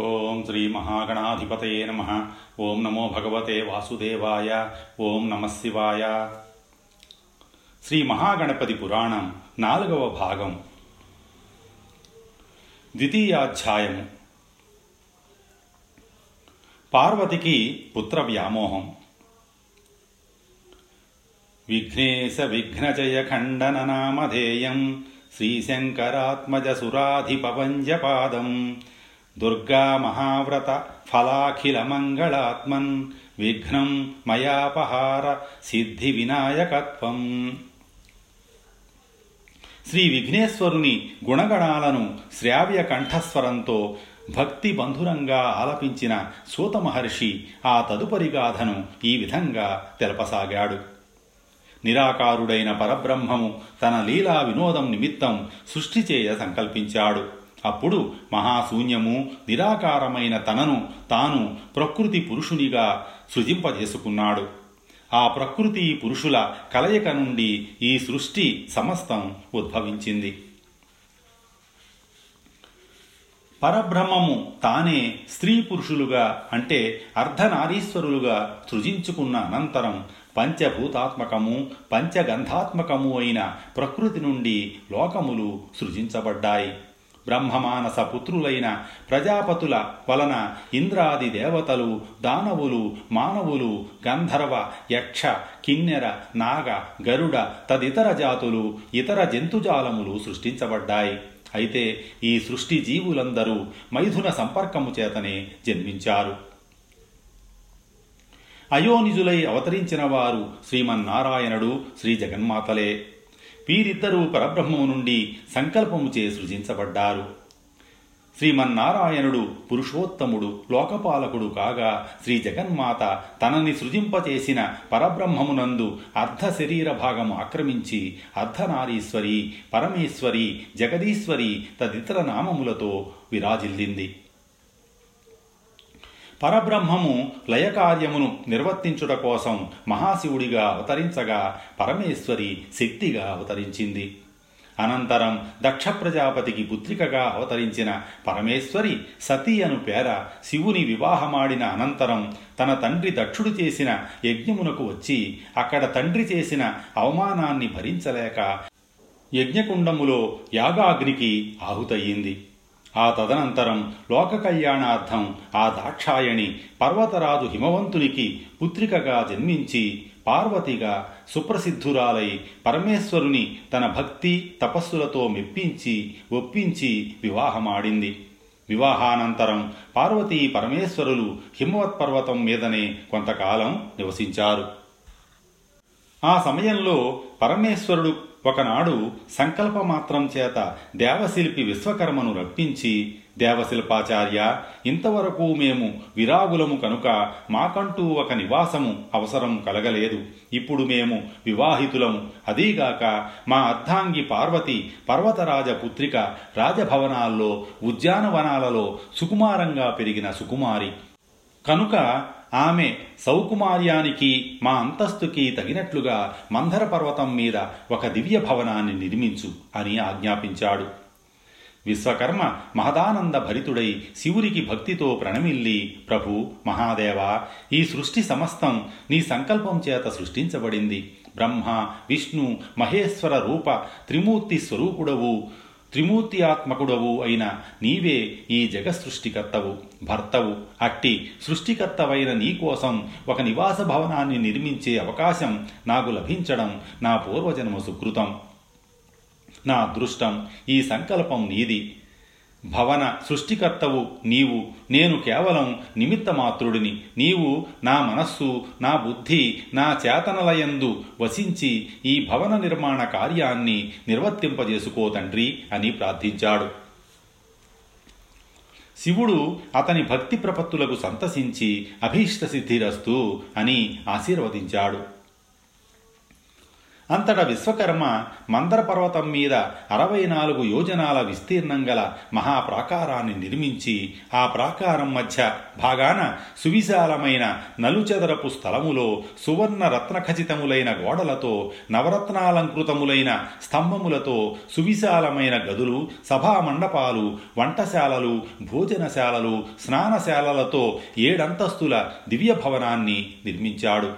ఓం శ్రీ మహాగణాధిపతయే నమః. ఓం నమో భగవతే వాసుదేవాయ. ఓం నమః శివాయ. శ్రీ మహాగణపతి పురాణం 4వ భాగం, ద్వితీయాధ్యాయము. పార్వతికి పుత్ర వ్యామోహం. విఘ్నేశ విఘ్నజయ ఖండన నామధేయం శ్రీశంకరాత్మజసురాధిపవంజపాదం దుర్గా మహావ్రత ఫలాఖిలమంగళాత్మన్ విఘ్నం మయాపహార సిద్ధి వినాయకత్వం. శ్రీ విఘ్నేశ్వరుని గుణగణాలను శ్రావ్య కంఠస్వరంతో భక్తి బంధురంగా ఆలపించిన సూత మహర్షి ఆ తదుపరి గాథను ఈ విధంగా తెలపసాగాడు. నిరాకారుడైన పరబ్రహ్మము తన లీలా వినోదం నిమిత్తం సృష్టి చేయ సంకల్పించాడు. అప్పుడు మహాశూన్యము నిరాకారమైన తనను తాను ప్రకృతి పురుషునిగా సృజింపజేసుకున్నాడు. ఆ ప్రకృతి పురుషుల కలయిక నుండి ఈ సృష్టి సమస్తం ఉద్భవించింది. పరబ్రహ్మము తానే స్త్రీ పురుషులుగా అంటే అర్ధనారీశ్వరులుగా సృజించుకున్న అనంతరం పంచభూతాత్మకము పంచగంధాత్మకము అయిన ప్రకృతి నుండి లోకములు సృజించబడ్డాయి. బ్రహ్మమానస పుత్రులైన ప్రజాపతుల వలన ఇంద్రాది దేవతలు, దానవులు, మానవులు, గంధర్వ, యక్ష, కిన్నెర, నాగ, గరుడ తదితర జాతులు, ఇతర జంతుజాలములు సృష్టించబడ్డాయి. అయితే ఈ సృష్టి జీవులందరూ మైథున సంపర్కము చేతనే జన్మించారు. అయోనిజులై అవతరించిన వారు శ్రీమన్నారాయణుడు, శ్రీ జగన్మాతలే. వీరిద్దరూ పరబ్రహ్మము నుండి సంకల్పముచే సృజించబడ్డారు. శ్రీమన్నారాయణుడు పురుషోత్తముడు, లోకపాలకుడు కాగా శ్రీ జగన్మాత తనని సృజింపచేసిన పరబ్రహ్మమునందు అర్ధ శరీర భాగము ఆక్రమించి అర్ధనారీశ్వరి, పరమేశ్వరి, జగదీశ్వరి తదితర నామములతో విరాజిల్లింది. పరబ్రహ్మము లయకార్యమును నిర్వర్తించుట కోసం మహాశివుడిగా అవతరించగా పరమేశ్వరి శక్తిగా అవతరించింది. అనంతరం దక్ష ప్రజాపతికి పుత్రికగా అవతరించిన పరమేశ్వరి సతీ అను పేర శివుని వివాహమాడిన అనంతరం తన తండ్రి దక్షుడు చేసిన యజ్ఞమునకు వచ్చి అక్కడ తండ్రి చేసిన అవమానాన్ని భరించలేక యజ్ఞకుండములో యాగాగ్నికి ఆహుతయ్యింది. ఆ తదనంతరం లోక కళ్యాణార్థం ఆ దాక్షాయణి పర్వతరాజు హిమవంతునికి పుత్రికగా జన్మించి పార్వతిగా సుప్రసిద్ధురాలై పరమేశ్వరుని తన భక్తి తపస్సులతో ఒప్పించి వివాహమాడింది. వివాహానంతరం పార్వతీ పరమేశ్వరులు హిమవత్పర్వతం మీదనే కొంతకాలం నివసించారు. ఆ సమయంలో పరమేశ్వరుడు ఒకనాడు సంకల్పమాత్రం చేత దేవశిల్పి విశ్వకర్మను రప్పించి, దేవశిల్పాచార్య, ఇంతవరకు మేము విరాగులము కనుక మాకంటూ ఒక నివాసము అవసరం కలగలేదు. ఇప్పుడు మేము వివాహితులము, అదీగాక మా అర్ధాంగి పార్వతి పర్వతరాజపుత్రిక రాజభవనాల్లో ఉద్యానవనాలలో సుకుమారంగా పెరిగిన సుకుమారి కనుక ఆమె సౌకుమార్యానికి మా అంతస్తుకి తగినట్లుగా మందర పర్వతం మీద ఒక దివ్య భవనాన్ని నిర్మించు అని ఆజ్ఞాపించాడు. విశ్వకర్మ మహదానంద భరితుడై శివునికి భక్తితో ప్రణమిల్లి, ప్రభు మహాదేవా, ఈ సృష్టి సమస్తం నీ సంకల్పం చేత సృష్టించబడింది. బ్రహ్మ, విష్ణు, మహేశ్వర రూప త్రిమూర్తి స్వరూపుడవు, త్రిమూర్తి ఆత్మకుడవు అయిన నీవే ఈ జగసృష్టికర్తవు, భర్తవు. అట్టి సృష్టికర్తవైన నీకోసం ఒక నివాస భవనాన్ని నిర్మించే అవకాశం నాకు లభించడం నా పూర్వజన్మ సుకృతం, నా అదృష్టం. ఈ సంకల్పం నీది. భవన సృష్టికర్తవు నీవు, నేను కేవలం నిమిత్తమాత్రుడిని. నీవు నా మనస్సు, నా బుద్ధి, నా చేతనలయందు వసించి ఈ భవన నిర్మాణ కార్యాన్ని నిర్వర్తింపజేసుకో తండ్రి అని ప్రార్థించాడు. శివుడు అతని భక్తి ప్రపత్తులకు సంతసించి అభీష్టసిద్ధిరస్తు అని ఆశీర్వదించాడు. అంతటా విశ్వకర్మ మందర పర్వతం మీద 64 యోజనాల విస్తీర్ణం గల మహాప్రాకారాన్ని నిర్మించి ఆ ప్రాకారం మధ్య భాగాన సువిశాలమైన 4 చదరపు స్థలములో సువర్ణ రత్నఖచితములైన గోడలతో నవరత్నాలంకృతములైన స్తంభములతో సువిశాలమైన గదులు, సభామండపాలు, వంటశాలలు, భోజనశాలలు, స్నానశాలలతో 7 అంతస్తుల దివ్య భవనాన్ని నిర్మించాడు.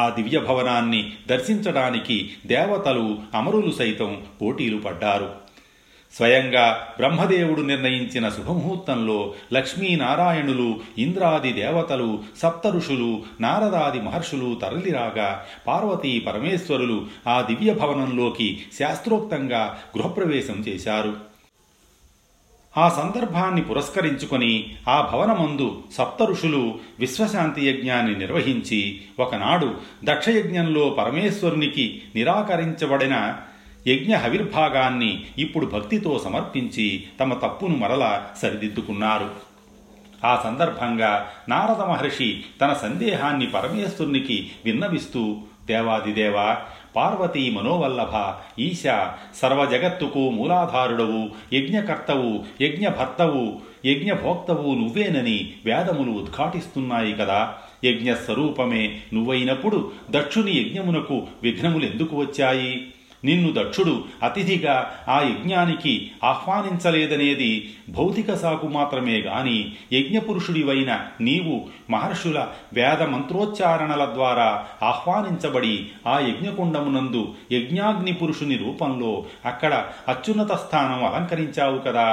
ఆ దివ్య భవనాన్ని దర్శించడానికి దేవతలు, అమరులు సైతం పోటీలు పడ్డారు. స్వయంగా బ్రహ్మదేవుడు నిర్ణయించిన శుభముహూర్తంలో లక్ష్మీనారాయణులు, ఇంద్రాది దేవతలు, సప్త ఋషులు, నారదాది మహర్షులు తరలిరాగా పార్వతీ పరమేశ్వరులు ఆ దివ్య భవనంలోకి శాస్త్రోక్తంగా గృహప్రవేశం చేశారు. ఆ సందర్భాన్ని పురస్కరించుకొని ఆ భవనమందు సప్త ఋషులు విశ్వశాంతి యజ్ఞాన్ని నిర్వహించి ఒకనాడు దక్షయజ్ఞంలో పరమేశ్వరునికి నిరాకరించబడిన యజ్ఞ హవిర్భాగాన్ని ఇప్పుడు భక్తితో సమర్పించి తమ తప్పును మరలా సరిదిద్దుకున్నారు. ఆ సందర్భంగా నారద మహర్షి తన సందేహాన్ని పరమేశ్వరునికి విన్నవిస్తూ, దేవాదిదేవ, పార్వతీ మనోవల్లభ, ఈశా, సర్వజగత్తుకు మూలాధారుడవు, యజ్ఞకర్తవు, యజ్ఞభర్తవు, యజ్ఞభోక్తవు నువ్వేనని వేదములు ఉద్ఘాటిస్తున్నాయి కదా. యజ్ఞస్వరూపమే నువ్వైనప్పుడు దక్షుని యజ్ఞమునకు విఘ్నములు ఎందుకు వచ్చాయి? నిన్ను దక్షుడు అతిథిగా ఆ యజ్ఞానికి ఆహ్వానించలేదనేది భౌతిక సాకు మాత్రమే గాని యజ్ఞపురుషుడివైన నీవు మహర్షుల వేద మంత్రోచ్చారణల ద్వారా ఆహ్వానించబడి ఆ యజ్ఞకుండమునందు యజ్ఞాగ్ని పురుషుని రూపంలో అక్కడ అత్యున్నత స్థానం అలంకరించావు కదా.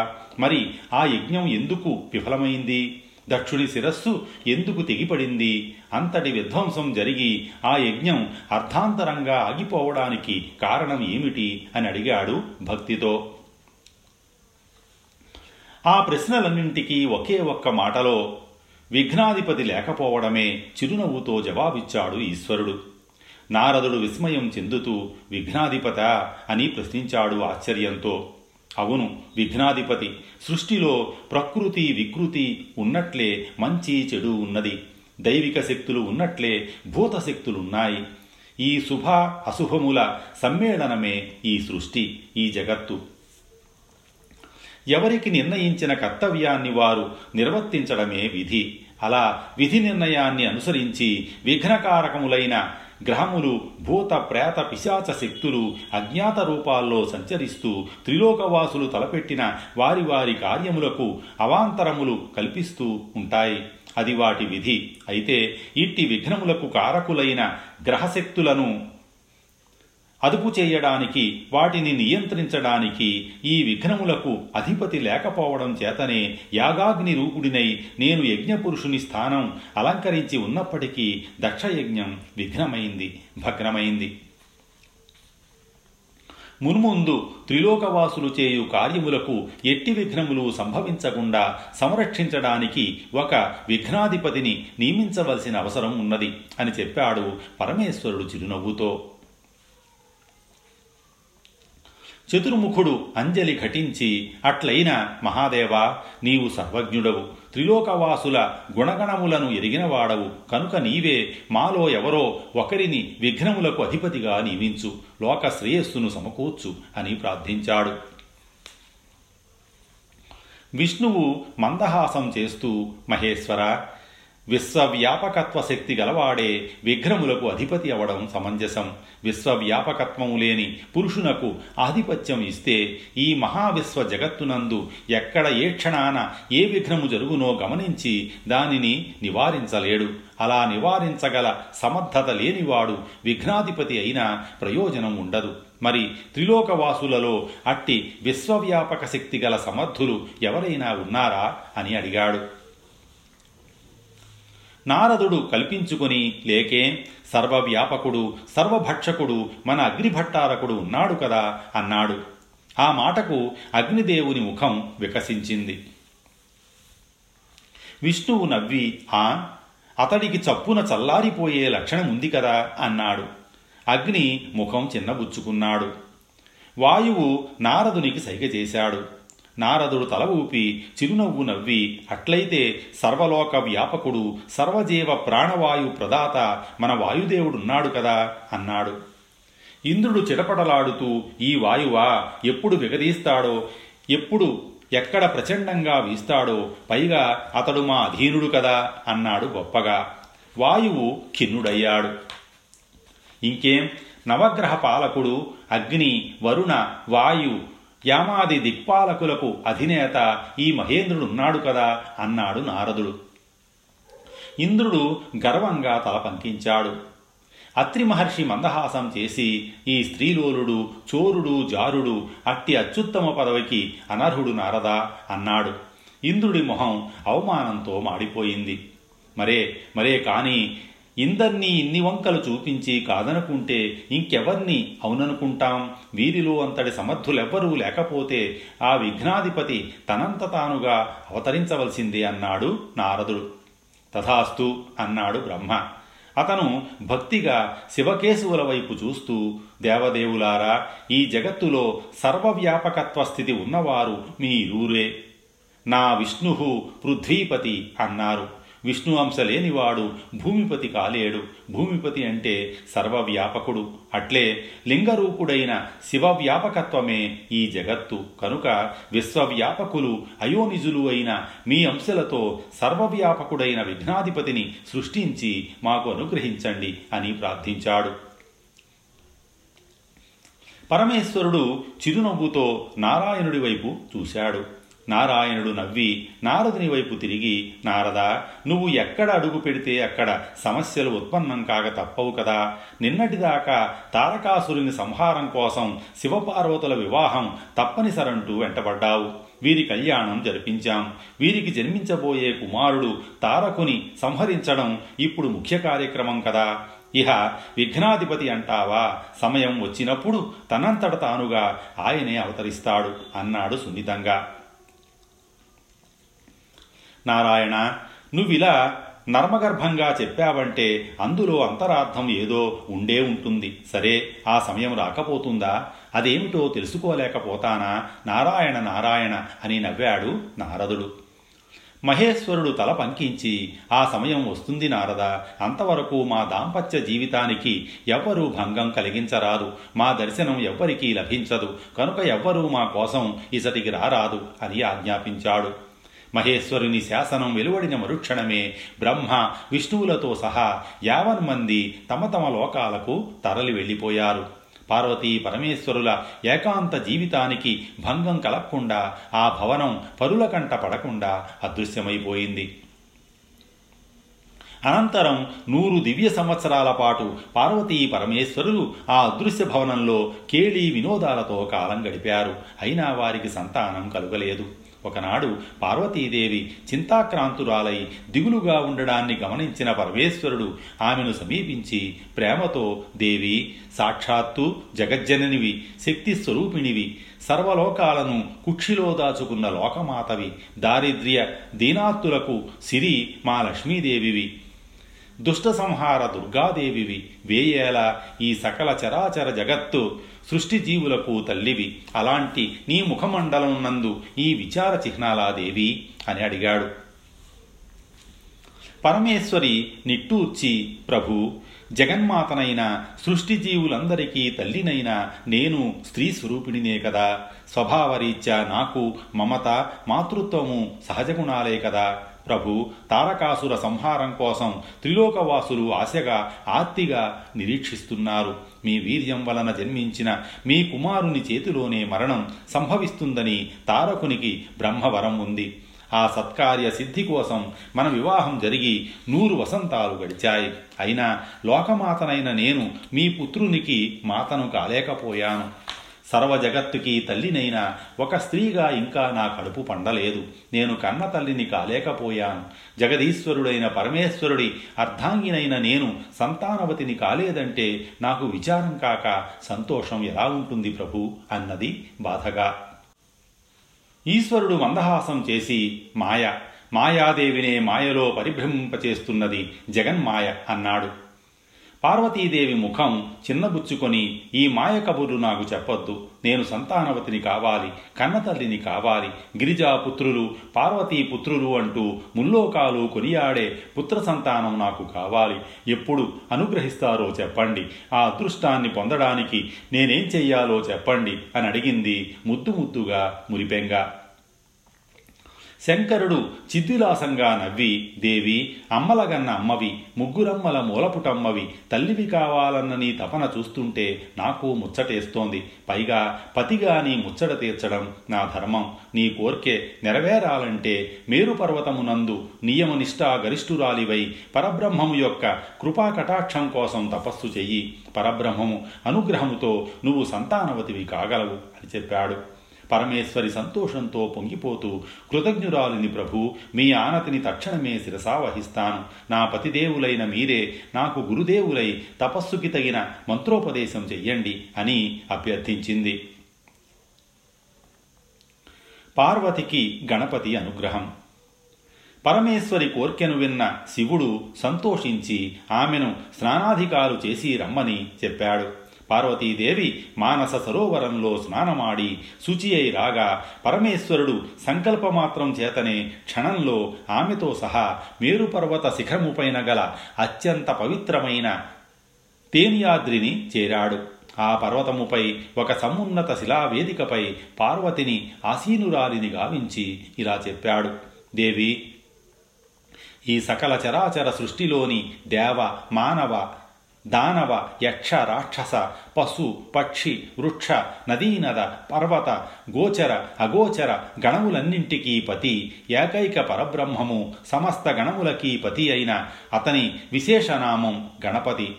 మరి ఆ యజ్ఞం ఎందుకు విఫలమైంది? దక్షుని శిరస్సు ఎందుకు తెగిపడింది? అంతటి విధ్వంసం జరిగి ఆ యజ్ఞం అర్థాంతరంగా ఆగిపోవడానికి కారణం ఏమిటి అని అడిగాడు భక్తితో. ఆ ప్రశ్నలన్నింటికీ ఒకే ఒక్క మాటలో విఘ్నాధిపతి లేకపోవడమే చిరునవ్వుతో జవాబిచ్చాడు ఈశ్వరుడు. నారదుడు విస్మయం చెందుతూ, విఘ్నాధిపత అని ప్రశ్నించాడు ఆశ్చర్యంతో. అవును, విఘ్నాధిపతి. సృష్టిలో ప్రకృతి వికృతి ఉన్నట్లే మంచి చెడు ఉన్నది. దైవిక శక్తులు ఉన్నట్లే భూతశక్తులున్నాయి. ఈ శుభ అశుభముల సమ్మేళనమే ఈ సృష్టి, ఈ జగత్తు. ఎవరికి నిర్ణయించిన కర్తవ్యాన్ని వారు నిర్వర్తించడమే విధి. అలా విధి నిర్ణయాన్ని అనుసరించి విఘ్నకారకములైన గ్రహములు, భూత, ప్రేత, పిశాచ శక్తులు అజ్ఞాత రూపాల్లో సంచరిస్తూ త్రిలోకవాసులు తలపెట్టిన వారి వారి కార్యములకు అవాంతరములు కల్పిస్తూ ఉంటాయి. అది వాటి విధి. అయితే ఇట్టి విఘ్నములకు కారకులైన గ్రహశక్తులను అదుపు చేయడానికి, వాటిని నియంత్రించడానికి ఈ విఘ్నములకు అధిపతి లేకపోవడం చేతనే యాగాగ్ని రూపుడినై నేను యజ్ఞపురుషుని స్థానం అలంకరించి ఉన్నప్పటికీ దక్షయజ్ఞం విఘ్నమైంది, భగ్నమైంది. మున్ముందు త్రిలోకవాసులు చేయు కార్యములకు ఎట్టి విఘ్నములు సంభవించకుండా సంరక్షించడానికి ఒక విఘ్నాధిపతిని నియమించవలసిన అవసరం ఉన్నది అని చెప్పాడు పరమేశ్వరుడు చిరునవ్వుతో. చతుర్ముఖుడు అంజలి ఘటించి, అట్లైన మహాదేవా, నీవు సర్వజ్ఞుడవు, త్రిలోకవాసుల గుణగణములను ఎరిగినవాడవు కనుక నీవే మాలో ఎవరో ఒకరిని విఘ్నములకు అధిపతిగా నియమించు, లోక శ్రేయస్సును సమకూర్చు అని ప్రార్థించాడు. విష్ణువు మందహాసం చేస్తూ, మహేశ్వర, విశ్వవ్యాపకత్వ శక్తి గలవాడే విఘ్నములకు అధిపతి అవడం సమంజసం. విశ్వవ్యాపకత్వము లేని పురుషునకు ఆధిపత్యం ఇస్తే ఈ మహావిశ్వ జగత్తునందు ఎక్కడ ఏ క్షణాన ఏ విఘ్నము జరుగునో గమనించి దానిని నివారించలేడు. అలా నివారించగల సమర్థత లేనివాడు విఘ్నాధిపతి అయినా ప్రయోజనం ఉండదు. మరి త్రిలోకవాసులలో అట్టి విశ్వవ్యాపక శక్తి గల సమర్థులు ఎవరైనా ఉన్నారా అని అడిగాడు. నారదుడు కల్పించుకొని, లేకే, సర్వవ్యాపకుడు, సర్వభక్షకుడు మన అగ్నిభట్టారకుడు ఉన్నాడు కదా అన్నాడు. ఆ మాటకు అగ్నిదేవుని ముఖం వికసించింది. విష్ణువు నవ్వి, ఆ, అతడికి చప్పున చల్లారిపోయే లక్షణం ఉంది కదా అన్నాడు. అగ్ని ముఖం చిన్నబుచ్చుకున్నాడు. వాయువు నారదునికి సైగ చేశాడు. నారదుడు తల ఊపి చిరునవ్వు నవ్వి, అట్లయితే సర్వలోక వ్యాపకుడు సర్వజీవ ప్రాణవాయు ప్రదాత మన వాయుదేవుడున్నాడు కదా అన్నాడు. ఇంద్రుడు చిటపటలాడుతూ, ఈ వాయువా ఎప్పుడు విగదీస్తాడో, ఎప్పుడు ఎక్కడ ప్రచండంగా వీస్తాడో, పైగా అతడు మా అధీనుడు కదా అన్నాడు గొప్పగా. వాయువు ఖిన్నుడయ్యాడు. ఇంకేం, నవగ్రహ పాలకుడు అగ్ని, వరుణ, వాయు, యామాది దిక్పాలకులకు అధినేత ఈ మహేంద్రుడున్నాడు కదా అన్నాడు నారదుడు. ఇంద్రుడు గర్వంగా తల పంకించాడు. అత్రి మహర్షి మందహాసం చేసి, ఈ స్త్రీలోలుడు, చోరుడు, జారుడు అట్టి అత్యుత్తమ పదవికి అనర్హుడు నారదా అన్నాడు. ఇంద్రుడి మొహం అవమానంతో మాడిపోయింది. మరే కానీ ఇందర్నీ ఇన్ని వంకలు చూపించి కాదనుకుంటే ఇంకెవర్ని అవుననుకుంటాం? వీరిలో అంతటి సమర్థులెవ్వరూ లేకపోతే ఆ విఘ్నాధిపతి తనంత తానుగా అవతరించవలసిందే అన్నాడు నారదుడు. తథాస్తు అన్నాడు బ్రహ్మ. అతను భక్తిగా శివకేశవుల వైపు చూస్తూ, దేవదేవులారా, ఈ జగత్తులో సర్వవ్యాపకత్వ స్థితి ఉన్నవారు మీ ఇరువురే. నా విష్ణు పృథ్వీపతి అన్నారు. విష్ణు అంశ లేనివాడు భూమిపతి కాలేడు. భూమిపతి అంటే సర్వవ్యాపకుడు. అట్లే లింగరూపుడైన శివవ్యాపకత్వమే ఈ జగత్తు. కనుక విశ్వవ్యాపకులు అయోనిజులు అయిన మీ అంశలతో సర్వవ్యాపకుడైన విఘ్నాధిపతిని సృష్టించి మాకు అనుగ్రహించండి అని ప్రార్థించాడు. పరమేశ్వరుడు చిరునవ్వుతో నారాయణుడి వైపు చూశాడు. నారాయణుడు నవ్వి నారదుని వైపు తిరిగి, నారదా, నువ్వు ఎక్కడ అడుగు పెడితే అక్కడ సమస్యలు ఉత్పన్నం కాక తప్పవు కదా. నిన్నటిదాకా తారకాసురుని సంహారం కోసం శివపార్వతుల వివాహం తప్పనిసరంటూ వెంటబడ్డావు. వీరి కళ్యాణం జరిపించాం. వీరికి జన్మించబోయే కుమారుడు తారకుని సంహరించడం ఇప్పుడు ముఖ్య కార్యక్రమం కదా. ఇహ విఘ్నాధిపతి అంటావా, సమయం వచ్చినప్పుడు తనంతట తానుగా ఆయనే అవతరిస్తాడు అన్నాడు సున్నితంగా. నారాయణ, నువ్విలా నర్మగర్భంగా చెప్పావంటే అందులో అంతరార్థం ఏదో ఉండే ఉంటుంది. సరే, ఆ సమయం రాకపోతుందా? అదేమిటో తెలుసుకోలేకపోతానా? నారాయణ నారాయణ అని నవ్వాడు నారదుడు. మహేశ్వరుడు తల పంకించి, ఆ సమయం వస్తుంది నారద. అంతవరకు మా దాంపత్య జీవితానికి ఎవ్వరూ భంగం కలిగించరాదు. మా దర్శనం ఎవ్వరికీ లభించదు. కనుక ఎవ్వరూ మా కోసం ఇసటికి రారాదు అని ఆజ్ఞాపించాడు. మహేశ్వరుని శాసనం వెలువడిన మరుక్షణమే బ్రహ్మ విష్ణువులతో సహా 50 మంది తమ తమ లోకాలకు తరలి వెళ్ళిపోయారు. పార్వతీ పరమేశ్వరుల ఏకాంత జీవితానికి భంగం కలగకుండా ఆ భవనం పరుల కంట పడకుండా అదృశ్యమైపోయింది. అనంతరం 100 దివ్య సంవత్సరాల పాటు పార్వతీ పరమేశ్వరులు ఆ అదృశ్య భవనంలో కేళీ వినోదాలతో కాలం గడిపారు. అయినా వారికి సంతానం కలుగలేదు. ఒకనాడు పార్వతీదేవి చింతాక్రాంతురాలై దిగులుగా ఉండడాన్ని గమనించిన పరమేశ్వరుడు ఆమెను సమీపించి ప్రేమతో, దేవి, సాక్షాత్తు జగజ్జననివి, శక్తి స్వరూపిణివి, సర్వలోకాలను కుక్షిలో దాచుకున్న లోకమాతవి, దారిద్ర్య దీనాత్తులకు సిరి మా లక్ష్మీదేవివి, దుష్ట సంహార దుర్గాదేవివి, వేయేల ఈ సకల చరాచర జగత్తు సృష్టి జీవులకు తల్లివి, అలాంటి నీ ముఖమండలం నందు ఈ విచార చిహ్నాలాదేవి అని అడిగాడు. పరమేశ్వరి నిట్టూర్చి, ప్రభు, జగన్మాతనైన సృష్టి జీవులందరికీ తల్లినైన నేను స్త్రీ స్వరూపిణినే కదా. స్వభావరీత్యా నాకు మమత, మాతృత్వము సహజగుణాలే కదా. ప్రభు, తారకాసుర సంహారం కోసం త్రిలోకవాసులు ఆశగా ఆర్తిగా నిరీక్షిస్తున్నారు. మీ వీర్యం వలన జన్మించిన మీ కుమారుని చేతిలోనే మరణం సంభవిస్తుందని తారకునికి బ్రహ్మవరం ఉంది. ఆ సత్కార్య సిద్ధి కోసం మన వివాహం జరిగి 100 వసంతాలు గడిచాయి. అయినా లోకమాతనైన నేను మీ పుత్రునికి మాతను కాలేకపోయాను. సర్వజగత్తుకి తల్లినైనా ఒక స్త్రీగా ఇంకా నా కడుపు పండలేదు. నేను కన్న తల్లిని కాలేకపోయాను. జగదీశ్వరుడైన పరమేశ్వరుడి అర్ధాంగినైన నేను సంతానవతిని కాలేదంటే నాకు విచారం కాక సంతోషం ఎలా ఉంటుంది ప్రభు అన్నది బాధగా. ఈశ్వరుడు మందహాసం చేసి, మాయాదేవినే మాయలో పరిభ్రమింపచేస్తున్నది జగన్మాయ అన్నాడు. పార్వతీదేవి ముఖం చిన్నబుచ్చుకొని, ఈ మాయ కబుర్లు నాకు చెప్పొద్దు, నేను సంతానవతిని కావాలి, కన్నతల్లిని కావాలి, గిరిజాపుత్రులు పార్వతీపుత్రులు అంటూ ముల్లోకాలు కొనియాడే పుత్ర సంతానం నాకు కావాలి, ఎప్పుడు అనుగ్రహిస్తారో చెప్పండి, ఆ అదృష్టాన్ని పొందడానికి నేనేం చెయ్యాలో చెప్పండి అని అడిగింది ముద్దు ముద్దుగా మురిపెంగా. శంకరుడు చిద్విలాసంగా నవ్వి, దేవి, అమ్మలగన్న అమ్మవి, ముగ్గురమ్మల మూలపుటమ్మవి, తల్లివి కావాలన్న నీ తపన చూస్తుంటే నాకు ముచ్చటేస్తోంది. పైగా పతిగా నీ ముచ్చట తీర్చడం నా ధర్మం. నీ కోర్కె నెరవేరాలంటే మేరుపర్వతమునందు నియమనిష్టా గరిష్ఠురాలివై పరబ్రహ్మము యొక్క కృపా కటాక్షం కోసం తపస్సు చెయ్యి. పరబ్రహ్మము అనుగ్రహముతో నువ్వు సంతానవతివి కాగలవు అని చెప్పాడు. పరమేశ్వరి సంతోషంతో పొంగిపోతూ, కృతజ్ఞురాలిని ప్రభు, మీ ఆనతిని తక్షణమే శిరసావహిస్తాను. నా పతిదేవులైన మీరే నాకు గురుదేవులై తపస్సుకి తగిన మంత్రోపదేశం చెయ్యండి అని అభ్యర్థించింది. పార్వతికి గణపతి అనుగ్రహం. పరమేశ్వరి కోర్కెను విన్న శివుడు సంతోషించి ఆమెను స్నానాధికాలు చేసి రమ్మని చెప్పాడు. పార్వతీదేవి మానస సరోవరంలో స్నానమాడి శుచి అయి రాగా పరమేశ్వరుడు సంకల్పమాత్రం చేతనే క్షణంలో ఆమెతో సహా మేరుపర్వత శిఖరముపైన గల అత్యంత పవిత్రమైన తేనియాద్రిని చేరాడు. ఆ పర్వతముపై ఒక సమున్నత శిలావేదికపై పార్వతిని ఆసీనురాలిని గావించి ఇలా చెప్పాడు. దేవి, ఈ సకల చరాచర సృష్టిలోని దేవ, మానవ, దానవ, యక్ష, రాక్షస, పశు, పక్షి, వృక్ష, నదీనద, పర్వత, గోచర, అగోచర గణములన్నింటికీ పతి ఏకైక పరబ్రహ్మము, సమస్త గణములకీ పతి అయిన అతని విశేషనామం గణపతి.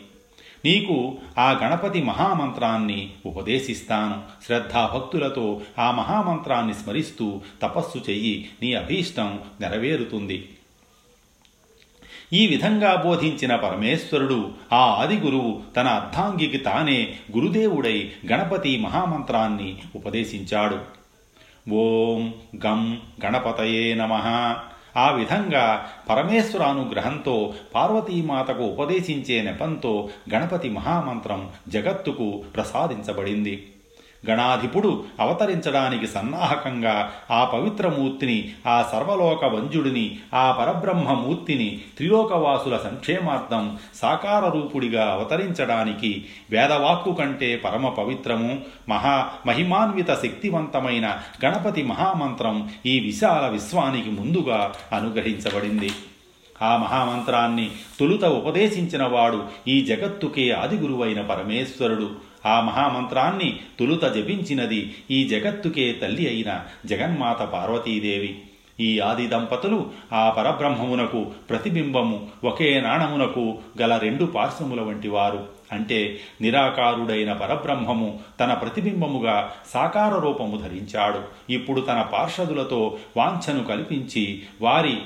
నీకు ఆ గణపతి మహామంత్రాన్ని ఉపదేశిస్తాను. శ్రద్ధాభక్తులతో ఆ మహామంత్రాన్ని స్మరిస్తూ తపస్సు చెయ్యి, నీ అభీష్టం నెరవేరుతుంది. ఈ విధంగా బోధించిన పరమేశ్వరుడు ఆ ఆది గురువు తన అర్ధాంగికి తానే గురుదేవుడై గణపతి మహామంత్రాన్ని ఉపదేశించాడు. ఓం గం గణపతయే నమః. ఆ విధంగా పరమేశ్వరానుగ్రహంతో పార్వతీమాతకు ఉపదేశించే నెపంతో గణపతి మహామంత్రం జగత్తుకు ప్రసాదించబడింది. గణాధిపుడు అవతరించడానికి సన్నాహకంగా ఆ పవిత్రమూర్తిని, ఆ సర్వలోక వంజుడిని, ఆ పరబ్రహ్మమూర్తిని త్రిలోకవాసుల సంక్షేమార్థం సాకార రూపుడిగా అవతరించడానికి వేదవాక్కు కంటే పరమ పవిత్రము, మహా మహిమాన్విత శక్తివంతమైన గణపతి మహామంత్రం ఈ విశాల విశ్వానికి ముందుగా అనుగ్రహించబడింది. ఆ మహామంత్రాన్ని తొలుత ఉపదేశించిన వాడు ఈ జగత్తుకే ఆదిగురువైన పరమేశ్వరుడు. ఆ మహామంత్రాన్ని తొలుత జపించినది ఈ జగత్తుకే తల్లి అయిన జగన్మాత పార్వతీదేవి. ఈ ఆది దంపతులు ఆ పరబ్రహ్మమునకు ప్రతిబింబము, ఒకే నాణమునకు గల రెండు పార్శ్వముల వంటి వారు. అంటే నిరాకారుడైన పరబ్రహ్మము తన ప్రతిబింబముగా సాకార రూపము ధరించాడు. ఇప్పుడు తన పార్షదులతో వాంఛను కల్పించి వారి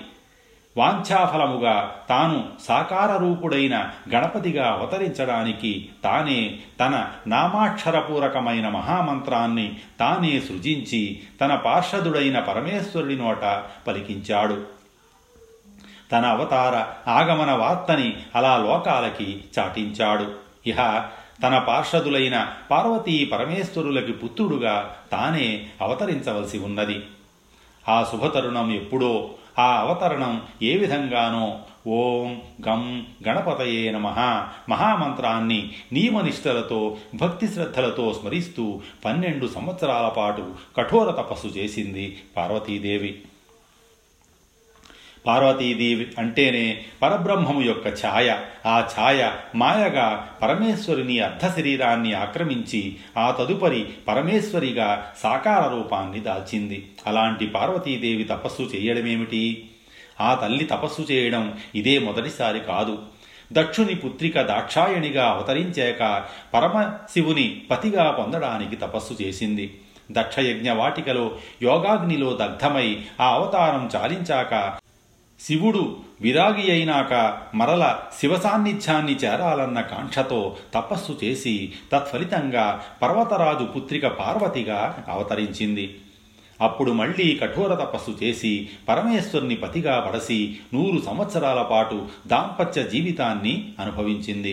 వాంఛాఫలముగా తాను సాకార రూపుడైన గణపతిగా అవతరించడానికి తానే తన నామాక్షరపూరకమైన మహామంత్రాన్ని తానే సృజించి తన పార్షదుడైన పరమేశ్వరుడి నోట పలికించాడు. తన అవతార ఆగమన వార్తని అలా లోకాలకి చాటించాడు. ఇహ తన పార్షదులైన పార్వతీ పరమేశ్వరులకి పుత్రుడుగా తానే అవతరించవలసి ఉన్నది. ఆ శుభతరుణం ఎప్పుడో, ఆ అవతరణం ఏ విధంగానో ఓం గం గణపతయే నమః మహామంత్రాన్ని నియమనిష్టలతో, భక్తి శ్రద్ధలతో స్మరిస్తూ 12 సంవత్సరాల పాటు కఠోర తపస్సు చేసింది పార్వతీదేవి. పార్వతీదేవి అంటేనే పరబ్రహ్మము యొక్క ఛాయ. ఆ ఛాయ మాయగా పరమేశ్వరిని అర్ధశరీరాన్ని ఆక్రమించి ఆ తదుపరి పరమేశ్వరిగా సాకార రూపాన్ని దాల్చింది. అలాంటి పార్వతీదేవి తపస్సు చేయడమేమిటి? ఆ తల్లి తపస్సు చేయడం ఇదే మొదటిసారి కాదు. దక్షుని పుత్రిక దాక్షాయణిగా అవతరించాక పరమశివుని పతిగా పొందడానికి తపస్సు చేసింది. దక్షయజ్ఞ వాటికలో యోగాగ్నిలో దగ్ధమై ఆ అవతారం చాలించాక, శివుడు విరాగి అయినాక మరల శివ సాన్నిధ్యాన్ని చేరాలన్న కాంక్షతో తపస్సు చేసి తత్ఫలితంగా పర్వతరాజు పుత్రిక పార్వతిగా అవతరించింది. అప్పుడు మళ్లీ కఠోర తపస్సు చేసి పరమేశ్వరుని పతిగా పడసి 100 సంవత్సరాల పాటు దాంపత్య జీవితాన్ని అనుభవించింది.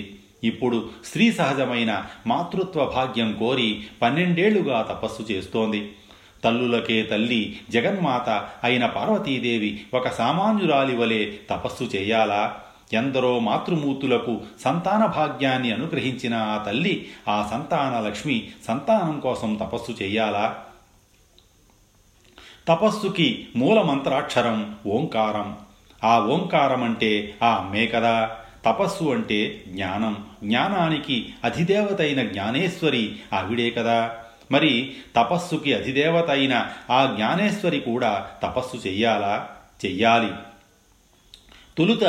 ఇప్పుడు స్త్రీ సహజమైన మాతృత్వ భాగ్యం కోరి 12 ఏళ్లుగా తపస్సు చేస్తోంది. తల్లులకే తల్లి జగన్మాత అయిన పార్వతీదేవి ఒక సామాన్యురాలి వలె తపస్సు చేయాలా? ఎందరో మాతృమూర్తులకు సంతాన భాగ్యాన్ని అనుగ్రహించిన ఆ తల్లి, ఆ సంతాన లక్ష్మి సంతానం కోసం తపస్సు చేయాలా? తపస్సుకి మూలమంత్రాక్షరం ఓంకారం. ఆ ఓంకారం అంటే ఆ అమ్మే కదా. తపస్సు అంటే జ్ఞానం, జ్ఞానానికి అధిదేవతైన జ్ఞానేశ్వరి ఆవిడే కదా. మరి తపస్సుకి అధిదేవత అయిన ఆ జ్ఞానేశ్వరి కూడా తపస్సు చెయ్యాలా? చెయ్యాలి. తొలుత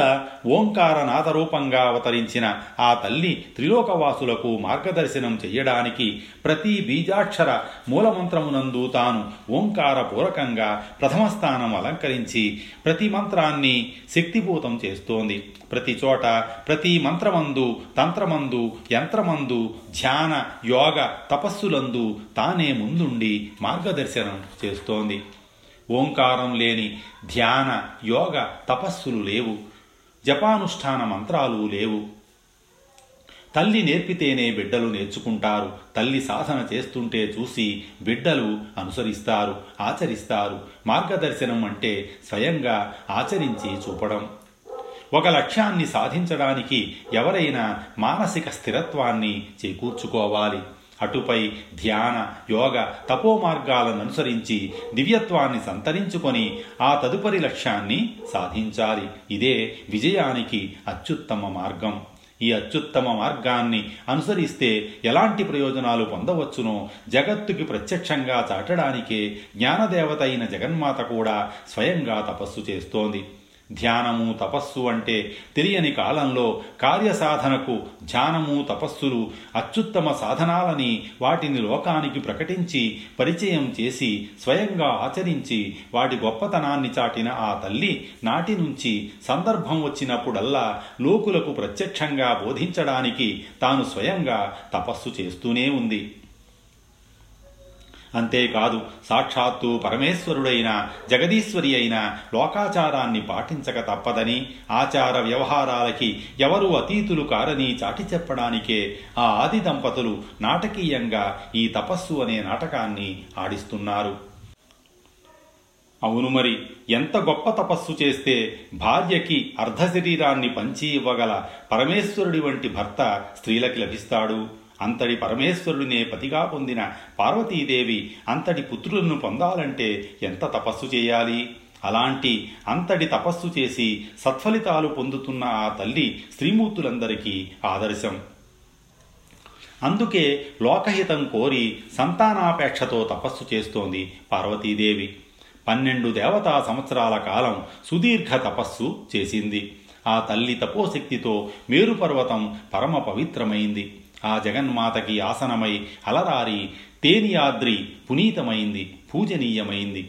ఓంకారనాథ రూపంగా అవతరించిన ఆ తల్లి త్రిలోకవాసులకు మార్గదర్శనం చెయ్యడానికి ప్రతి బీజాక్షర మూలమంత్రమునందు తాను ఓంకారపూర్వకంగా ప్రథమ స్థానం అలంకరించి ప్రతి మంత్రాన్ని శక్తిపూతం చేస్తోంది. ప్రతి చోట, ప్రతి మంత్రమందు, తంత్రమందు, యంత్రమందు, ధ్యాన యోగ తపస్సులందు తానే ముందుండి మార్గదర్శనం చేస్తోంది. ఓంకారం లేని ధ్యాన యోగ తపస్సులు లేవు, జపానుష్ఠాన మంత్రాలు లేవు. తల్లి నేర్పితేనే బిడ్డలు నేర్చుకుంటారు. తల్లి సాధన చేస్తుంటే చూసి బిడ్డలు అనుసరిస్తారు, ఆచరిస్తారు. మార్గదర్శనం అంటే స్వయంగా ఆచరించి చూపడం. ఒక లక్ష్యాన్ని సాధించడానికి ఎవరైనా మానసిక స్థిరత్వాన్ని చేకూర్చుకోవాలి. అటుపై ధ్యాన యోగ తపో మార్గాలను అనుసరించి దివ్యత్వాన్ని సంతరించుకొని ఆ తదుపరి లక్ష్యాన్ని సాధించాలి. ఇదే విజయానికి అత్యుత్తమ మార్గం. ఈ అత్యుత్తమ మార్గాన్ని అనుసరిస్తే ఎలాంటి ప్రయోజనాలు పొందవచ్చునో జగత్తుకి ప్రత్యక్షంగా చాటడానికే జ్ఞానదేవత అయిన జగన్మాత కూడా స్వయంగా తపస్సు చేస్తోంది. ధ్యానము తపస్సు అంటే తెలియని కాలంలో కార్యసాధనకు ధ్యానము తపస్సులు అత్యుత్తమ సాధనాలని వాటిని లోకానికి ప్రకటించి పరిచయం చేసి స్వయంగా ఆచరించి వాటి గొప్పతనాన్ని చాటిన ఆ తల్లి నాటి నుంచి సందర్భం వచ్చినప్పుడల్లా లోకులకు ప్రత్యక్షంగా బోధించడానికి తాను స్వయంగా తపస్సు చేస్తూనే ఉంది. అంతేకాదు, సాక్షాత్తు పరమేశ్వరుడైన జగదీశ్వరి అయిన లోకాచారాన్ని పాటించక తప్పదని, ఆచార వ్యవహారాలకి ఎవరూ అతీతులు కారని చాటి చెప్పడానికే ఆ ఆది దంపతులు నాటకీయంగా ఈ తపస్సు అనే నాటకాన్ని ఆడిస్తున్నారు. అవును, మరి ఎంత గొప్ప తపస్సు చేస్తే భార్యకి అర్ధశరీరాన్ని పంచి ఇవ్వగల పరమేశ్వరుడి వంటి భర్త స్త్రీలకి లభిస్తాడు. అంతటి పరమేశ్వరుడినే పతిగా పొందిన పార్వతీదేవి అంతటి పుత్రులను పొందాలంటే ఎంత తపస్సు చేయాలి? అలాంటి అంతటి తపస్సు చేసి సత్ఫలితాలు పొందుతున్న ఆ తల్లి స్త్రీమూర్తులందరికీ ఆదర్శం. అందుకే లోకహితం కోరి సంతానాపేక్షతో తపస్సు చేస్తోంది పార్వతీదేవి. 12 దేవతా సంవత్సరాల కాలం సుదీర్ఘ తపస్సు చేసింది. ఆ తల్లి తపోశక్తితో మేరుపర్వతం పరమ పవిత్రమైంది. ఆ జగన్మాతకి ఆసనమై అలరారి తేనియాద్రి పునీతమైంది, పూజనీయమైంది.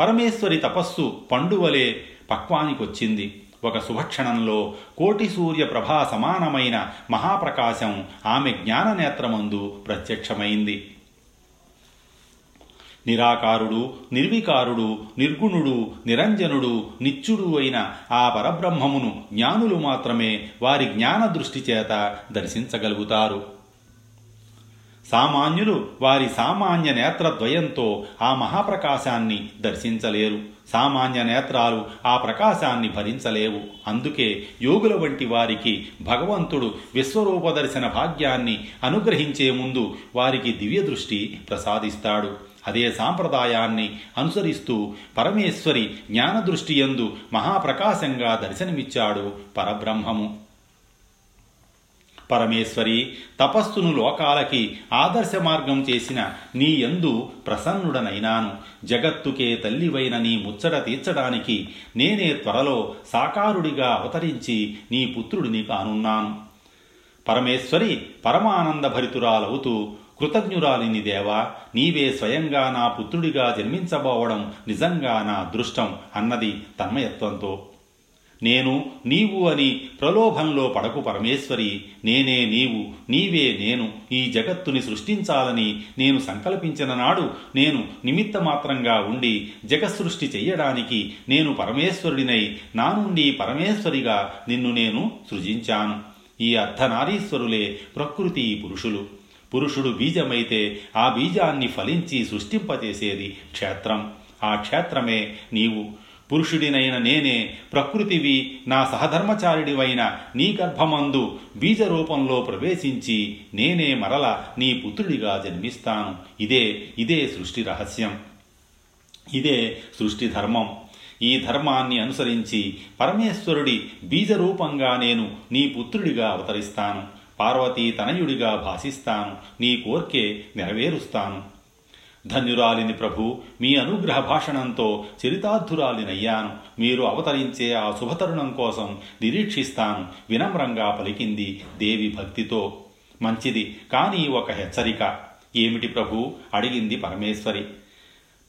పరమేశ్వరి తపస్సు పండువలే పక్వానికొచ్చింది. ఒక శుభక్షణంలో కోటి సూర్య ప్రభా సమానమైన మహాప్రకాశం ఆమె జ్ఞాననేత్రమందు ప్రత్యక్షమైంది. నిరాకారుడు, నిర్వికారుడు, నిర్గుణుడు, నిరంజనుడు, నిత్యుడు అయిన ఆ పరబ్రహ్మమును జ్ఞానులు మాత్రమే వారి జ్ఞాన దృష్టి చేత దర్శించగలుగుతారు. సామాన్యులు వారి సామాన్య నేత్రద్వయంతో ఆ మహాప్రకాశాన్ని దర్శించలేరు. సామాన్య నేత్రాలు ఆ ప్రకాశాన్ని భరించలేవు. అందుకే యోగుల వంటి వారికి భగవంతుడు విశ్వరూప దర్శన భాగ్యాన్ని అనుగ్రహించే ముందు వారికి దివ్య దృష్టి ప్రసాదిస్తాడు. అదే సాంప్రదాయాన్ని అనుసరిస్తూ పరమేశ్వరి జ్ఞానదృష్టి యందు మహాప్రకాశంగా దర్శనమిచ్చాడు పరబ్రహ్మము. పరమేశ్వరి, తపస్సును లోకాలకి ఆదర్శ మార్గం చేసిన నీ యందు ప్రసన్నుడనైనాను. జగత్తుకే తల్లివైన నీ ముచ్చట తీర్చడానికి నేనే త్వరలో సాకారుడిగా అవతరించి నీ పుత్రుడిని కానున్నాను. పరమేశ్వరి పరమానంద భరితురాలవుతూ, కృతజ్ఞురాలిని దేవా, నీవే స్వయంగా నా పుత్రుడిగా జన్మించబోవడం నిజంగా నా అదృష్టం అన్నది తన్మయత్వంతో. నేను నీవు అని ప్రలోభంలో పడకు పరమేశ్వరి. నేనే నీవు, నీవే నేను. ఈ జగత్తుని సృష్టించాలని నేను సంకల్పించిన నాడు నేను నిమిత్త మాత్రంగా ఉండి జగత్సృష్టి చెయ్యడానికి నేను పరమేశ్వరుడినై నా నుండి పరమేశ్వరిగా నిన్ను నేను సృజించాను. ఈ అర్ధనారీశ్వరులే ప్రకృతి పురుషులు. పురుషుడు బీజమైతే ఆ బీజాన్ని ఫలించి సృష్టింపచేసేది క్షేత్రం. ఆ క్షేత్రమే నీవు. పురుషుడినైన నేనే ప్రకృతివి, నా సహధర్మచారిడివైన నీ గర్భమందు బీజరూపంలో ప్రవేశించి నేనే మరల నీ పుత్రుడిగా జన్మిస్తాను. ఇదే సృష్టి రహస్యం, ఇదే సృష్టి ధర్మం. ఈ ధర్మాన్ని అనుసరించి పరమేశ్వరుడి బీజరూపంగా నేను నీ పుత్రుడిగా అవతరిస్తాను. పార్వతీ తనయుడిగా భాసిస్తాను, నీ కోర్కే నెరవేరుస్తాను. ధన్యురాలిని ప్రభు, మీ అనుగ్రహ భాషణంతో చరితార్థురాలినయ్యాను. మీరు అవతరించే ఆ శుభతరుణం కోసం నిరీక్షిస్తాను, వినమ్రంగా పలికింది దేవి భక్తితో. మంచిది, కానీ ఒక హెచ్చరిక. ఏమిటి ప్రభు? అడిగింది పరమేశ్వరి.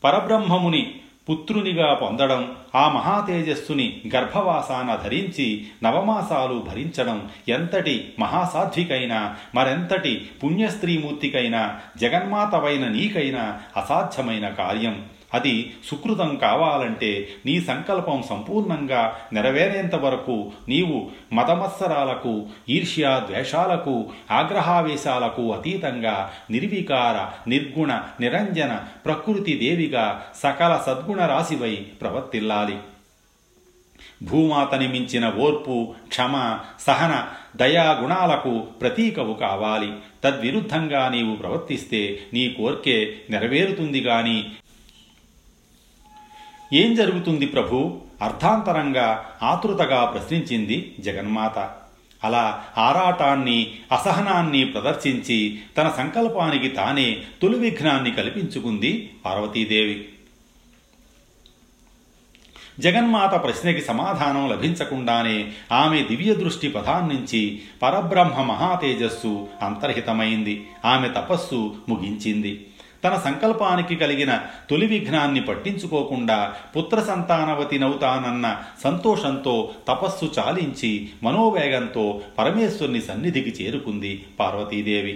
పరబ్రహ్మముని పుత్రునిగా పొందడం, ఆ మహాతేజస్సుని గర్భవాసాన ధరించి నవమాసాలు భరించడం ఎంతటి మహాసాధ్వికైనా, మరెంతటి పుణ్యస్త్రీమూర్తికైనా, జగన్మాతవైన నీకైనా అసాధ్యమైన కార్యం. అది సుకృతం కావాలంటే నీ సంకల్పం సంపూర్ణంగా నెరవేరేంత వరకు నీవు మతమత్సరాలకు, ఈర్ష్యా ద్వేషాలకు, ఆగ్రహావేశాలకు అతీతంగా నిర్వికార, నిర్గుణ, నిరంజన ప్రకృతి దేవిగా సకల సద్గుణ రాశివై ప్రవర్తిల్లాలి. భూమాతని మించిన ఓర్పు, క్షమ, సహన, దయా గుణాలకు ప్రతీకవు కావాలి. తద్విరుద్ధంగా నీవు ప్రవర్తిస్తే నీ కోర్కే నెరవేరుతుంది గాని ఏం జరుగుతుంది ప్రభు? అర్థాంతరంగా ఆతృతగా ప్రశ్నించింది జగన్మాత. అలా ఆరాటాన్ని, అసహనాన్ని ప్రదర్శించి తన సంకల్పానికి తానే తొలి విఘ్నాన్ని కల్పించుకుంది పార్వతీదేవి. జగన్మాత ప్రశ్నకి సమాధానం లభించకుండానే ఆమె దివ్య దృష్టి పథాన్నించి పరబ్రహ్మ మహాతేజస్సు అంతర్హితమైంది. ఆమె తపస్సు ముగించింది. తన సంకల్పానికి కలిగిన తొలి విఘ్నాన్ని పట్టించుకోకుండా పుత్ర సంతానవతినవుతానన్న సంతోషంతో తపస్సు చాలించి మనోవేగంతో పరమేశ్వరుని సన్నిధికి చేరుకుంది పార్వతీదేవి.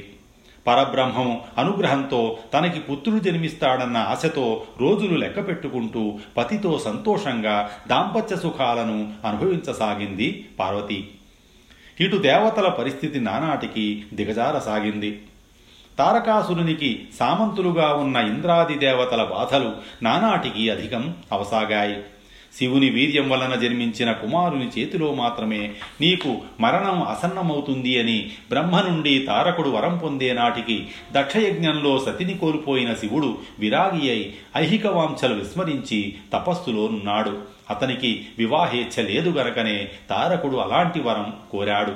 పరబ్రహ్మం అనుగ్రహంతో తనకి పుత్రుడు జన్మిస్తాడన్న ఆశతో రోజులు లెక్క పెట్టుకుంటూ పతితో సంతోషంగా దాంపత్య సుఖాలను అనుభవించసాగింది పార్వతి. ఇటు దేవతల పరిస్థితి నానాటికి దిగజారసాగింది. తారకాసురునికి సామంతులుగా ఉన్న ఇంద్రాది దేవతల బాధలు నానాటికి అధికం అవసాగాయి. శివుని వీర్యం వలన జన్మించిన కుమారుని చేతిలో మాత్రమే నీకు మరణం ఆసన్నమవుతుంది అని బ్రహ్మ నుండి తారకుడు వరం పొందే నాటికి దక్షయజ్ఞంలో సతిని కోల్పోయిన శివుడు విరాగి అయి ఐహిక వాంఛలు విస్మరించి తపస్సులోనున్నాడు. అతనికి వివాహేచ్ఛ లేదు గనకనే తారకుడు అలాంటి వరం కోరాడు.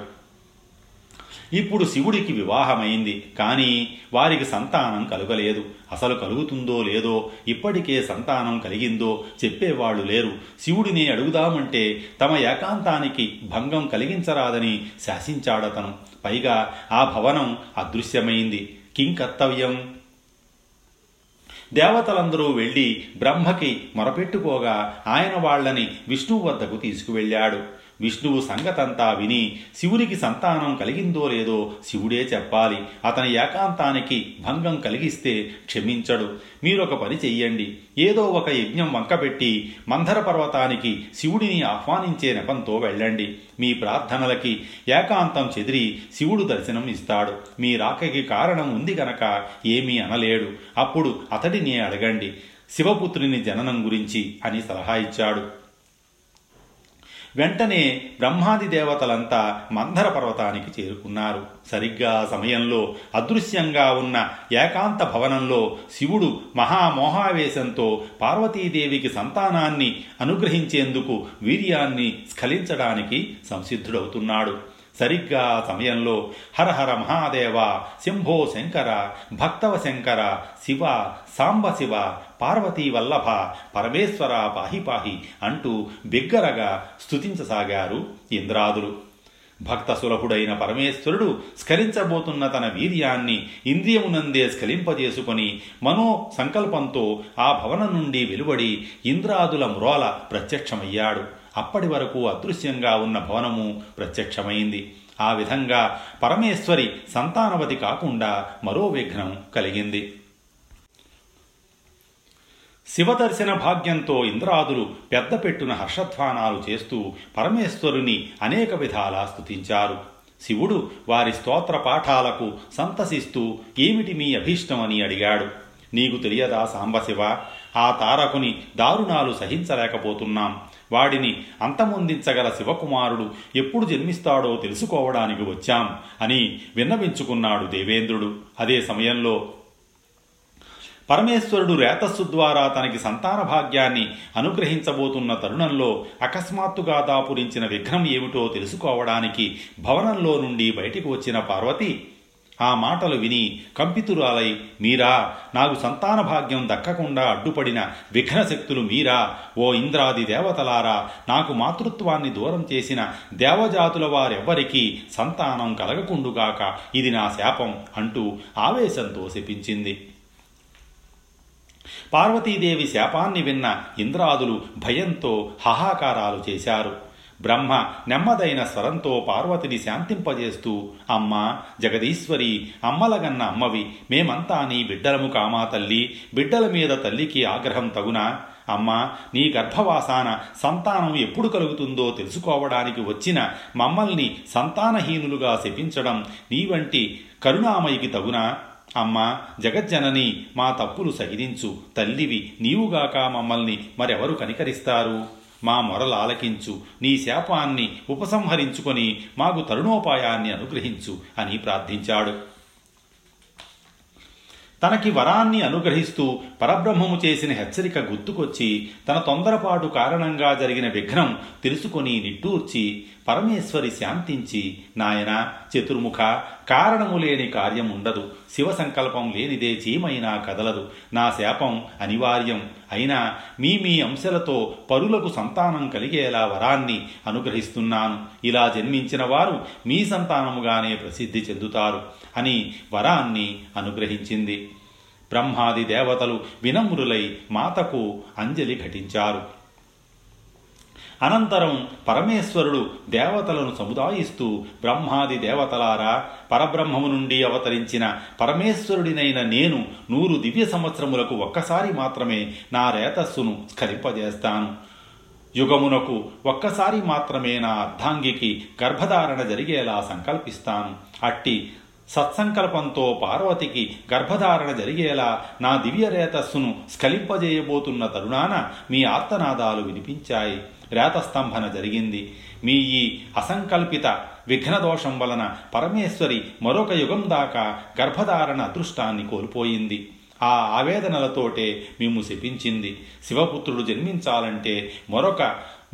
ఇప్పుడు శివుడికి వివాహమైంది, కానీ వారికి సంతానం కలుగలేదు. అసలు కలుగుతుందో లేదో, ఇప్పటికే సంతానం కలిగిందో చెప్పేవాళ్ళు లేరు. శివుడిని అడుగుదామంటే తమ ఏకాంతానికి భంగం కలిగించరాదని శాసించాడతను. పైగా ఆ భవనం అదృశ్యమైంది. కింకర్తవ్యం? దేవతలందరూ వెళ్ళి బ్రహ్మకి మొరపెట్టుకోగా ఆయన వాళ్ళని విష్ణువు వద్దకు తీసుకువెళ్ళాడు. విష్ణువు సంగతంతా విని శివునికి సంతానం కలిగిందో లేదో శివుడే చెప్పాలి. అతని ఏకాంతానికి భంగం కలిగిస్తే క్షమించడు. మీరొక పని చెయ్యండి. ఏదో ఒక యజ్ఞం వంకపెట్టి మంధర పర్వతానికి శివుడిని ఆహ్వానించే నెపంతో వెళ్ళండి. మీ ప్రార్థనలకి ఏకాంతం చెదిరి శివుడు దర్శనం ఇస్తాడు. మీ రాకకి కారణం ఉంది గనక ఏమీ అనలేడు. అప్పుడు అతడిని అడగండి శివపుత్రుని జననం గురించి అని సలహా ఇచ్చాడు. వెంటనే బ్రహ్మాది దేవతలంతా మంధర పర్వతానికి చేరుకున్నారు. సరిగ్గా సమయంలో అదృశ్యంగా ఉన్న ఏకాంత భవనంలో శివుడు మహామోహావేశంతో పార్వతీదేవికి సంతానాన్ని అనుగ్రహించేందుకు వీర్యాన్ని స్ఖలించడానికి సంసిద్ధుడవుతున్నాడు. సరిగ్గా సమయంలో హరహర మహాదేవ, శంభో శంకర, భక్తవ శంకర, శివ సాంబశివ, పార్వతీ వల్లభ, పరమేశ్వర పాహి పాహి అంటూ బిగ్గరగా స్తుతించసాగారు ఇంద్రాదులు. భక్త సులభుడైన పరమేశ్వరుడు స్ఖలించబోతున్న తన వీర్యాన్ని ఇంద్రియమునందే స్ఖలింపజేసుకొని మనో సంకల్పంతో ఆ భవనం నుండి వెలువడి ఇంద్రాదుల మ్రోల ప్రత్యక్షమయ్యాడు. అప్పటి వరకు అదృశ్యంగా ఉన్న భవనము ప్రత్యక్షమైంది. ఆ విధంగా పరమేశ్వరి సంతానవతి కాకుండా మరో విఘ్నం కలిగింది. శివదర్శన భాగ్యంతో ఇంద్రాదులు పెద్ద పెట్టున హర్షధ్వానాలు చేస్తూ పరమేశ్వరుని అనేక విధాలా స్తుతించారు. శివుడు వారి స్తోత్ర పాఠాలకు సంతసిస్తూ ఏమిటి మీ అభీష్టమని అడిగాడు. నీకు తెలియదా సాంబశివ, ఆ తారకుని దారుణాలు సహించలేకపోతున్నాం. వాడిని అంతమొందించగల శివకుమారుడు ఎప్పుడు జన్మిస్తాడో తెలుసుకోవడానికి వచ్చాం అని విన్నవించుకున్నాడు దేవేంద్రుడు. అదే సమయంలో పరమేశ్వరుడు రేతస్సు ద్వారా తనకి సంతాన భాగ్యాన్ని అనుగ్రహించబోతున్న తరుణంలో అకస్మాత్తుగా దాపురించిన విఘ్నం ఏమిటో తెలుసుకోవడానికి భవనంలో నుండి బయటికి వచ్చిన పార్వతి ఆ మాటలు విని కంపితురాలై, మీరా, నాకు సంతాన భాగ్యం దక్కకుండా అడ్డుపడిన విఘ్నశక్తులు మీరా, ఓ ఇంద్రాది దేవతలారా, నాకు మాతృత్వాన్ని దూరం చేసిన దేవజాతుల వారెవ్వరికీ సంతానం కలగకుండుగాక, ఇది నా శాపం అంటూ ఆవేశంతో శపించింది. పార్వతీదేవి శాపాన్ని విన్న ఇంద్రాదులు భయంతో హాహాకారాలు చేశారు. బ్రహ్మ నెమ్మదైన స్వరంతో పార్వతిని శాంతింపజేస్తూ, అమ్మా జగదీశ్వరి, అమ్మలగన్న అమ్మవి, మేమంతా నీ బిడ్డలము కామా తల్లి, బిడ్డల మీద తల్లికి ఆగ్రహం తగునా? అమ్మా, నీ గర్భవాసాన సంతానం ఎప్పుడు కలుగుతుందో తెలుసుకోవడానికి వచ్చిన మమ్మల్ని సంతానహీనులుగా శపించడం నీ వంటి కరుణామయికి తగునా? అమ్మా జగజ్జనని, మా తప్పులు సహించు, తల్లివి నీవుగాక మమ్మల్ని మరెవరు కనికరిస్తారు? మా మొరలు ఆలకించు, నీ శాపాన్ని ఉపసంహరించుకొని మాకు తరుణోపాయాన్ని అనుగ్రహించు అని ప్రార్థించాడు. తనకి వరాన్ని అనుగ్రహిస్తూ పరబ్రహ్మము చేసిన హెచ్చరిక గుర్తుకొచ్చి తన తొందరపాటు కారణంగా జరిగిన విఘ్నం తెలుసుకొని నిట్టూర్చి పరమేశ్వరి శాంతించి, నాయనా చతుర్ముఖ, కారణము లేని కార్యం ఉండదు, శివ సంకల్పం లేనిదే చీమైనా కదలదు, నా శాపం అనివార్యం, అయినా మీ మీ అంశలతో పరులకు సంతానం కలిగేలా వరాన్ని అనుగ్రహిస్తున్నాను, ఇలా జన్మించిన వారు మీ సంతానముగానే ప్రసిద్ధి చెందుతారు అని వరాన్ని అనుగ్రహించింది. బ్రహ్మాది దేవతలు వినమ్రులై మాతకు అంజలి ఘటించారు. అనంతరం పరమేశ్వరుడు దేవతలను సముదాయిస్తూ, బ్రహ్మాది దేవతలారా, పరబ్రహ్మము నుండి అవతరించిన పరమేశ్వరుడినైన నేను 100 దివ్య సంవత్సరములకు ఒక్కసారి మాత్రమే నా రేతస్సును స్ఖలింపజేస్తాను. యుగమునకు ఒక్కసారి మాత్రమే నా అర్ధాంగికి గర్భధారణ జరిగేలా సంకల్పిస్తాను. అట్టి సత్సంకల్పంతో పార్వతికి గర్భధారణ జరిగేలా నా దివ్య రేతస్సును స్ఖలింపజేయబోతున్న తరుణాన మీ ఆర్తనాదాలు వినిపించాయి, రేతస్తంభన జరిగింది. మీ ఈ అసంకల్పిత విఘ్నదోషం వలన పరమేశ్వరి మరొక యుగం దాకా గర్భధారణ అదృష్టాన్ని కోల్పోయింది. ఆ ఆవేదనలతోటే మేము శపించింది. శివపుత్రుడు జన్మించాలంటే మరొక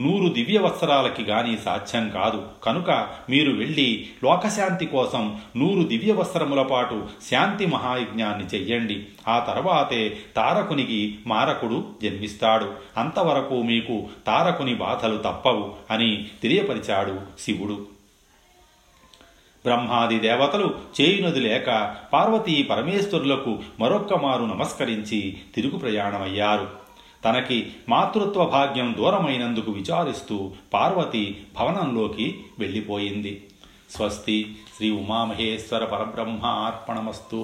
100 దివ్యవత్సరాలకి గాని సాధ్యం కాదు, కనుక మీరు వెళ్ళి లోకశాంతి కోసం 100 దివ్యవత్సరముల పాటు శాంతి మహాయజ్ఞాన్ని చెయ్యండి. ఆ తర్వాతే తారకునికి మారకుడు జన్మిస్తాడు, అంతవరకు మీకు తారకుని బాధలు తప్పవు అని తెలియపరిచాడు శివుడు. బ్రహ్మాది దేవతలు చేయునది లేక పార్వతీ పరమేశ్వరులకు మరొక్కమారు నమస్కరించి తిరుగు ప్రయాణమయ్యారు. తనకి మాతృత్వ భాగ్యం దూరమైనందుకు విచారిస్తూ పార్వతి భవనంలోకి వెళ్ళిపోయింది. స్వస్తి శ్రీ ఉమామహేశ్వర పరబ్రహ్మ అర్పణమస్తు.